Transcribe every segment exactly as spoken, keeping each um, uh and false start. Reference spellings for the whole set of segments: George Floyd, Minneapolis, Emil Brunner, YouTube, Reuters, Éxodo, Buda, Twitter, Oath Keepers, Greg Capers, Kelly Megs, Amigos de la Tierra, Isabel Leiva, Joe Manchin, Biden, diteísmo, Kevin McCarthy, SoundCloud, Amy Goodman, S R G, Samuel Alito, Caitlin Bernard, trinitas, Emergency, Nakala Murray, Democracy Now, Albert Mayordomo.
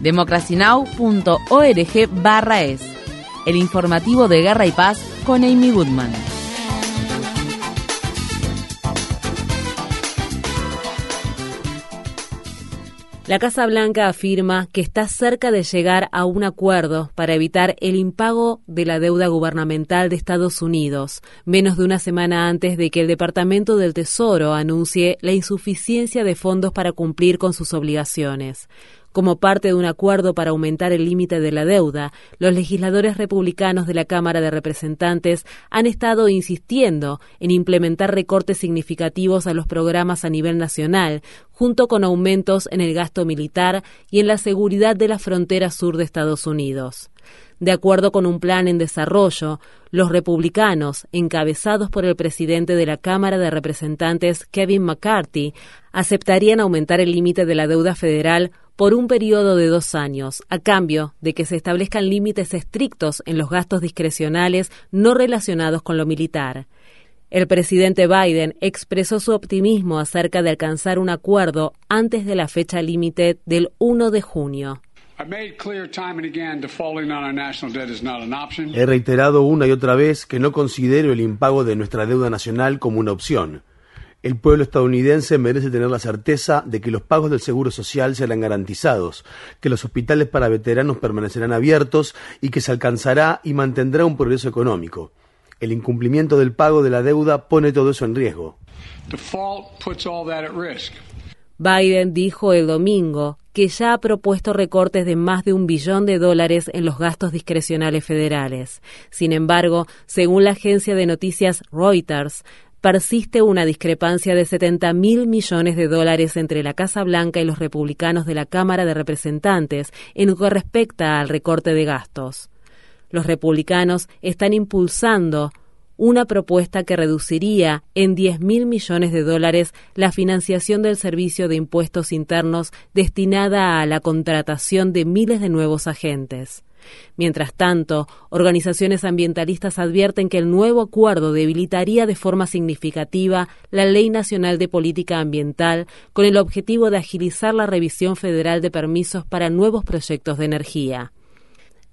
democracy now punto org barra es. El informativo de Guerra y Paz con Amy Goodman. La Casa Blanca afirma que está cerca de llegar a un acuerdo para evitar el impago de la deuda gubernamental de Estados Unidos, menos de una semana antes de que el Departamento del Tesoro anuncie la insuficiencia de fondos para cumplir con sus obligaciones. Como parte de un acuerdo para aumentar el límite de la deuda, los legisladores republicanos de la Cámara de Representantes han estado insistiendo en implementar recortes significativos a los programas a nivel nacional, junto con aumentos en el gasto militar y en la seguridad de la frontera sur de Estados Unidos. De acuerdo con un plan en desarrollo, los republicanos, encabezados por el presidente de la Cámara de Representantes, Kevin McCarthy, aceptarían aumentar el límite de la deuda federal por un periodo de dos años, a cambio de que se establezcan límites estrictos en los gastos discrecionales no relacionados con lo militar. El presidente Biden expresó su optimismo acerca de alcanzar un acuerdo antes de la fecha límite del uno de junio. He reiterado una y otra vez que no considero el impago de nuestra deuda nacional como una opción. El pueblo estadounidense merece tener la certeza de que los pagos del seguro social serán garantizados, que los hospitales para veteranos permanecerán abiertos y que se alcanzará y mantendrá un progreso económico. El incumplimiento del pago de la deuda pone todo eso en riesgo. Biden dijo el domingo que ya ha propuesto recortes de más de un billón de dólares en los gastos discrecionales federales. Sin embargo, según la agencia de noticias Reuters, persiste una discrepancia de setenta mil millones de dólares entre la Casa Blanca y los republicanos de la Cámara de Representantes en lo que respecta al recorte de gastos. Los republicanos están impulsando una propuesta que reduciría en diez mil millones de dólares la financiación del servicio de impuestos internos destinada a la contratación de miles de nuevos agentes. Mientras tanto, organizaciones ambientalistas advierten que el nuevo acuerdo debilitaría de forma significativa la Ley Nacional de Política Ambiental con el objetivo de agilizar la revisión federal de permisos para nuevos proyectos de energía.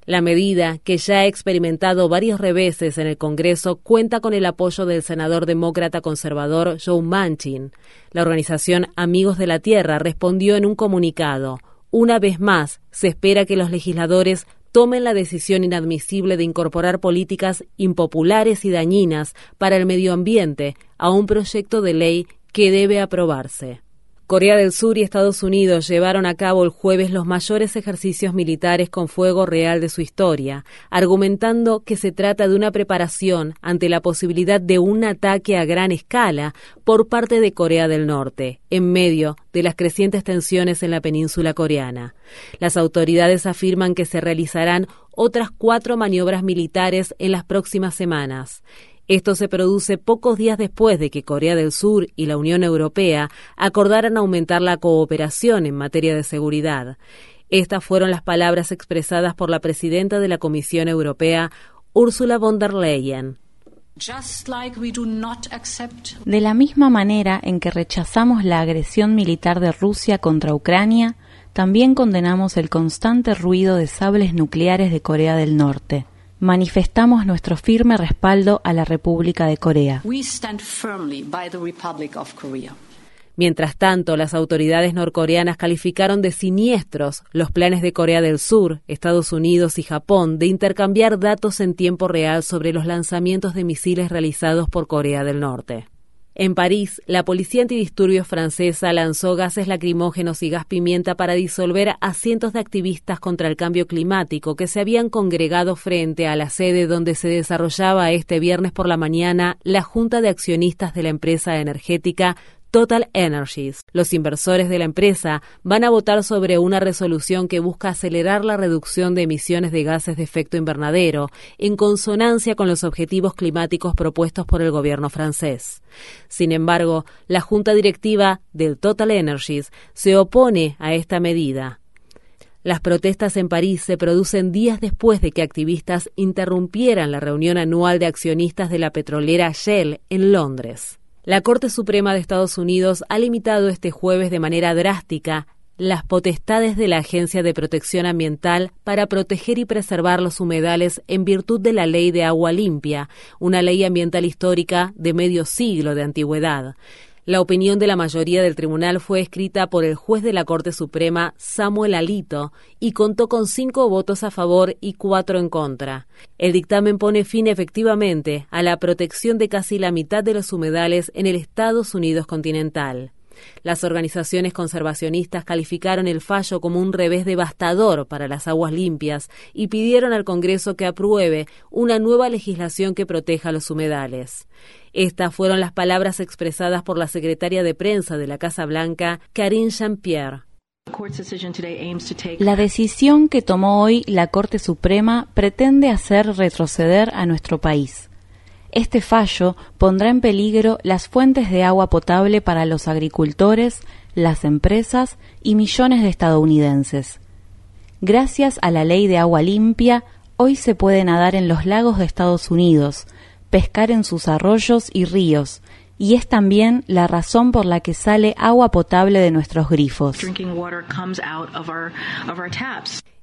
La medida, que ya ha experimentado varios reveses en el Congreso, cuenta con el apoyo del senador demócrata conservador Joe Manchin. La organización Amigos de la Tierra respondió en un comunicado. Una vez más, se espera que los legisladores tomen la decisión inadmisible de incorporar políticas impopulares y dañinas para el medio ambiente a un proyecto de ley que debe aprobarse. Corea del Sur y Estados Unidos llevaron a cabo el jueves los mayores ejercicios militares con fuego real de su historia, argumentando que se trata de una preparación ante la posibilidad de un ataque a gran escala por parte de Corea del Norte, en medio de las crecientes tensiones en la península coreana. Las autoridades afirman que se realizarán otras cuatro maniobras militares en las próximas semanas. Esto se produce pocos días después de que Corea del Sur y la Unión Europea acordaran aumentar la cooperación en materia de seguridad. Estas fueron las palabras expresadas por la presidenta de la Comisión Europea, Ursula von der Leyen. De la misma manera en que rechazamos la agresión militar de Rusia contra Ucrania, también condenamos el constante ruido de sables nucleares de Corea del Norte. Manifestamos nuestro firme respaldo a la República de Corea. We stand firmly by the Republic of Korea. Mientras tanto, las autoridades norcoreanas calificaron de siniestros los planes de Corea del Sur, Estados Unidos y Japón de intercambiar datos en tiempo real sobre los lanzamientos de misiles realizados por Corea del Norte. En París, la policía antidisturbios francesa lanzó gases lacrimógenos y gas pimienta para disolver a cientos de activistas contra el cambio climático que se habían congregado frente a la sede donde se desarrollaba este viernes por la mañana la Junta de Accionistas de la empresa energética Total Energies. Los inversores de la empresa van a votar sobre una resolución que busca acelerar la reducción de emisiones de gases de efecto invernadero en consonancia con los objetivos climáticos propuestos por el gobierno francés. Sin embargo, la junta directiva del Total Energies se opone a esta medida. Las protestas en París se producen días después de que activistas interrumpieran la reunión anual de accionistas de la petrolera Shell en Londres. La Corte Suprema de Estados Unidos ha limitado este jueves de manera drástica las potestades de la Agencia de Protección Ambiental para proteger y preservar los humedales en virtud de la Ley de Agua Limpia, una ley ambiental histórica de medio siglo de antigüedad. La opinión de la mayoría del tribunal fue escrita por el juez de la Corte Suprema, Samuel Alito, y contó con cinco votos a favor y cuatro en contra. El dictamen pone fin efectivamente a la protección de casi la mitad de los humedales en el Estados Unidos continental. Las organizaciones conservacionistas calificaron el fallo como un revés devastador para las aguas limpias y pidieron al Congreso que apruebe una nueva legislación que proteja los humedales. Estas fueron las palabras expresadas por la secretaria de prensa de la Casa Blanca, Karine Jean-Pierre. La decisión que tomó hoy la Corte Suprema pretende hacer retroceder a nuestro país. Este fallo pondrá en peligro las fuentes de agua potable para los agricultores, las empresas y millones de estadounidenses. Gracias a la Ley de Agua Limpia, hoy se puede nadar en los lagos de Estados Unidos, pescar en sus arroyos y ríos, y es también la razón por la que sale agua potable de nuestros grifos.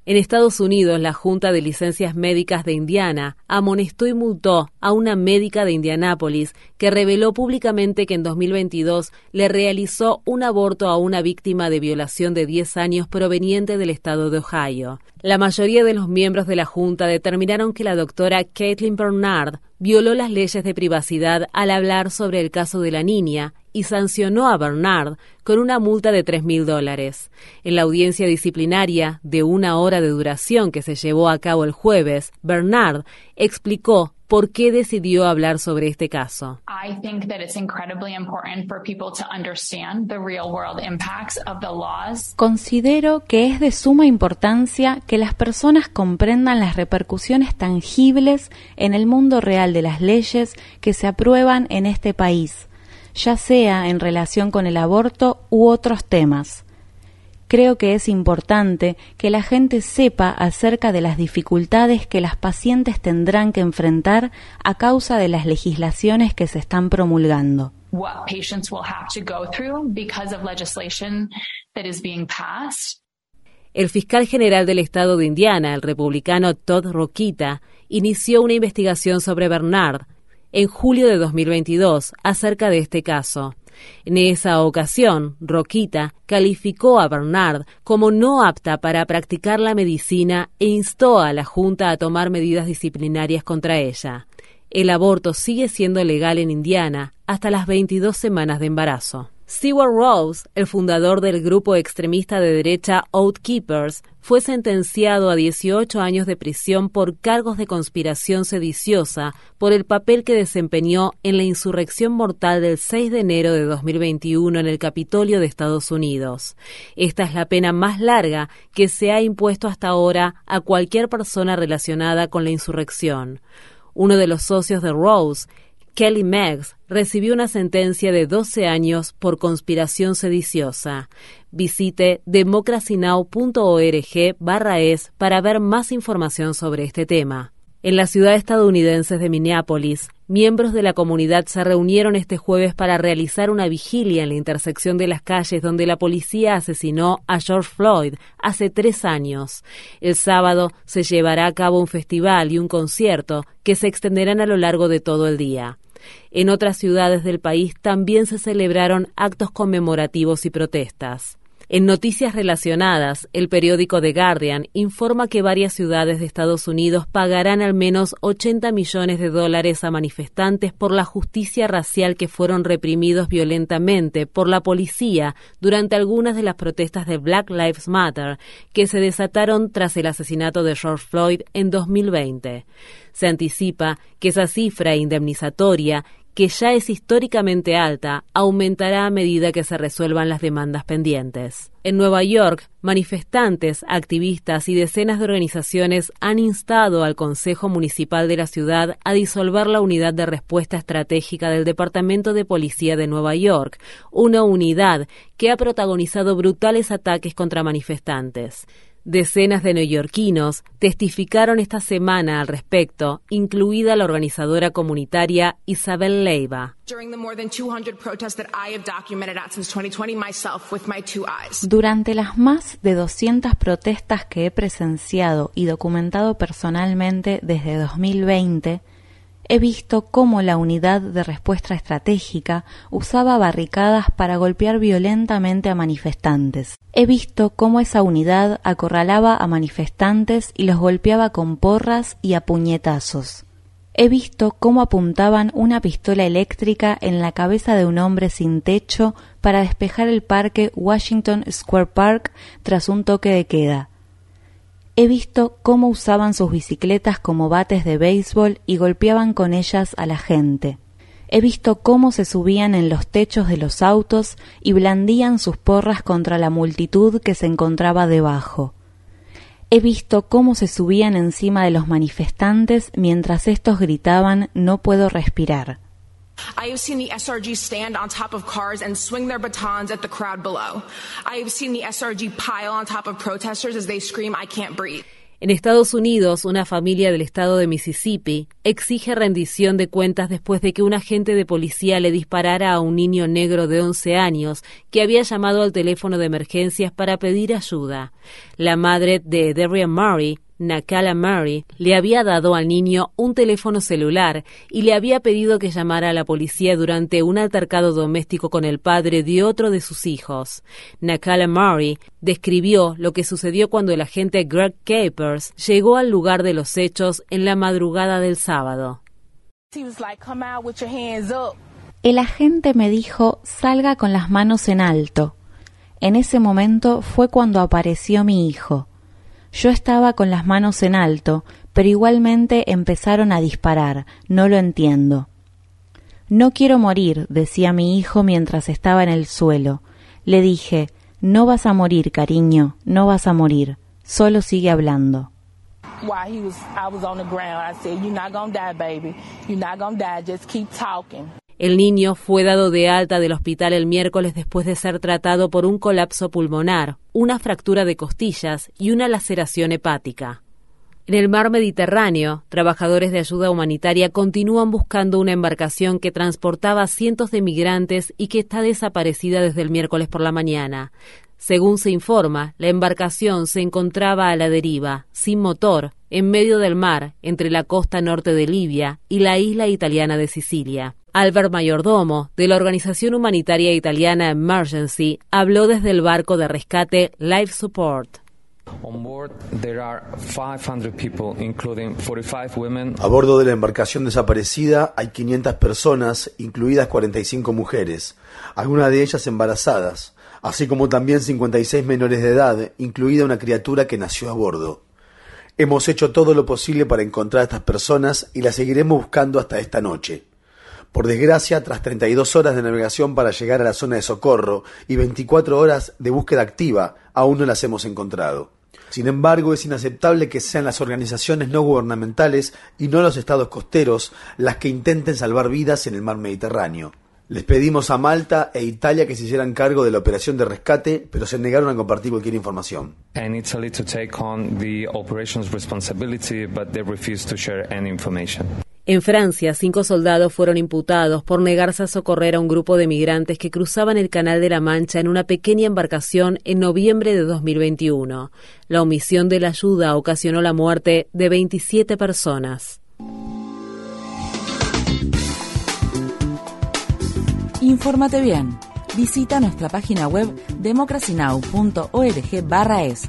En Estados Unidos, la Junta de Licencias Médicas de Indiana amonestó y multó a una médica de Indianápolis que reveló públicamente que en dos mil veintidós le realizó un aborto a una víctima de violación de diez años proveniente del estado de Ohio. La mayoría de los miembros de la Junta determinaron que la doctora Caitlin Bernard violó las leyes de privacidad al hablar sobre el caso de la niña y sancionó a Bernard con una multa de tres mil dólares. En la audiencia disciplinaria de una hora de duración que se llevó a cabo el jueves, Bernard explicó por qué decidió hablar sobre este caso. Considero que es de suma importancia que las personas comprendan las repercusiones tangibles en el mundo real de las leyes que se aprueban en este país, ya sea en relación con el aborto u otros temas. Creo que es importante que la gente sepa acerca de las dificultades que las pacientes tendrán que enfrentar a causa de las legislaciones que se están promulgando. El fiscal general del estado de Indiana, el republicano Todd Rokita, inició una investigación sobre Bernard en julio de dos mil veintidós acerca de este caso. En esa ocasión, Rokita calificó a Bernard como no apta para practicar la medicina e instó a la Junta a tomar medidas disciplinarias contra ella. El aborto sigue siendo legal en Indiana hasta las veintidós semanas de embarazo. Stewart Rhodes, el fundador del grupo extremista de derecha Oath Keepers, fue sentenciado a dieciocho años de prisión por cargos de conspiración sediciosa por el papel que desempeñó en la insurrección mortal del seis de enero de dos mil veintiuno en el Capitolio de Estados Unidos. Esta es la pena más larga que se ha impuesto hasta ahora a cualquier persona relacionada con la insurrección. Uno de los socios de Rhodes, Kelly Megs, recibió una sentencia de doce años por conspiración sediciosa. Visite democracy now punto org barra es para ver más información sobre este tema. En la ciudad estadounidense de Minneapolis, miembros de la comunidad se reunieron este jueves para realizar una vigilia en la intersección de las calles donde la policía asesinó a George Floyd hace tres años. El sábado se llevará a cabo un festival y un concierto que se extenderán a lo largo de todo el día. En otras ciudades del país también se celebraron actos conmemorativos y protestas. En noticias relacionadas, el periódico The Guardian informa que varias ciudades de Estados Unidos pagarán al menos ochenta millones de dólares a manifestantes por la justicia racial que fueron reprimidos violentamente por la policía durante algunas de las protestas de Black Lives Matter que se desataron tras el asesinato de George Floyd en dos mil veinte. Se anticipa que esa cifra indemnizatoria que ya es históricamente alta, aumentará a medida que se resuelvan las demandas pendientes. En Nueva York, manifestantes, activistas y decenas de organizaciones han instado al Consejo Municipal de la ciudad a disolver la Unidad de Respuesta Estratégica del Departamento de Policía de Nueva York, una unidad que ha protagonizado brutales ataques contra manifestantes. Decenas de neoyorquinos testificaron esta semana al respecto, incluida la organizadora comunitaria Isabel Leiva. Durante las más de doscientas protestas que he presenciado y documentado personalmente desde dos mil veinte, he visto cómo la Unidad de Respuesta Estratégica usaba barricadas para golpear violentamente a manifestantes. He visto cómo esa unidad acorralaba a manifestantes y los golpeaba con porras y a puñetazos. He visto cómo apuntaban una pistola eléctrica en la cabeza de un hombre sin techo para despejar el parque Washington Square Park tras un toque de queda. He visto cómo usaban sus bicicletas como bates de béisbol y golpeaban con ellas a la gente. He visto cómo se subían en los techos de los autos y blandían sus porras contra la multitud que se encontraba debajo. He visto cómo se subían encima de los manifestantes mientras estos gritaban «No puedo respirar». I have seen the S R G stand on top of cars and swing their batons at the crowd below. I have seen the S R G pile on top of protesters as they scream, I can't breathe. En Estados Unidos, una familia del estado de Mississippi exige rendición de cuentas después de que un agente de policía le disparara a un niño negro de once años que había llamado al teléfono de emergencias para pedir ayuda. La madre de Darian Murray, Nakala Murray, le había dado al niño un teléfono celular y le había pedido que llamara a la policía durante un altercado doméstico con el padre de otro de sus hijos. Nakala Murray describió lo que sucedió cuando el agente Greg Capers llegó al lugar de los hechos en la madrugada del sábado. El agente me dijo, salga con las manos en alto. En ese momento fue cuando apareció mi hijo. Yo estaba con las manos en alto, pero igualmente empezaron a disparar. No lo entiendo. No quiero morir, decía mi hijo mientras estaba en el suelo. Le dije, no vas a morir, cariño, no vas a morir. Solo sigue hablando. El niño fue dado de alta del hospital el miércoles después de ser tratado por un colapso pulmonar, una fractura de costillas y una laceración hepática. En el mar Mediterráneo, trabajadores de ayuda humanitaria continúan buscando una embarcación que transportaba cientos de migrantes y que está desaparecida desde el miércoles por la mañana. Según se informa, la embarcación se encontraba a la deriva, sin motor, en medio del mar, entre la costa norte de Libia y la isla italiana de Sicilia. Albert Mayordomo, de la organización humanitaria italiana Emergency, habló desde el barco de rescate Life Support. A bordo de la embarcación desaparecida hay quinientas personas, incluidas cuarenta y cinco mujeres, algunas de ellas embarazadas, así como también cincuenta y seis menores de edad, incluida una criatura que nació a bordo. Hemos hecho todo lo posible para encontrar a estas personas y las seguiremos buscando hasta esta noche. Por desgracia, tras treinta y dos horas de navegación para llegar a la zona de socorro y veinticuatro horas de búsqueda activa, aún no las hemos encontrado. Sin embargo, es inaceptable que sean las organizaciones no gubernamentales y no los estados costeros las que intenten salvar vidas en el mar Mediterráneo. Les pedimos a Malta e Italia que se hicieran cargo de la operación de rescate, pero se negaron a compartir cualquier información. En Francia, cinco soldados fueron imputados por negarse a socorrer a un grupo de migrantes que cruzaban el Canal de la Mancha en una pequeña embarcación en noviembre de dos mil veintiuno. La omisión de la ayuda ocasionó la muerte de veintisiete personas. Infórmate bien. Visita nuestra página web democracy now punto org barra es.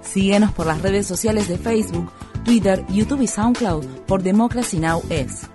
Síguenos por las redes sociales de Facebook, Twitter, YouTube y SoundCloud por Democracy Now! es.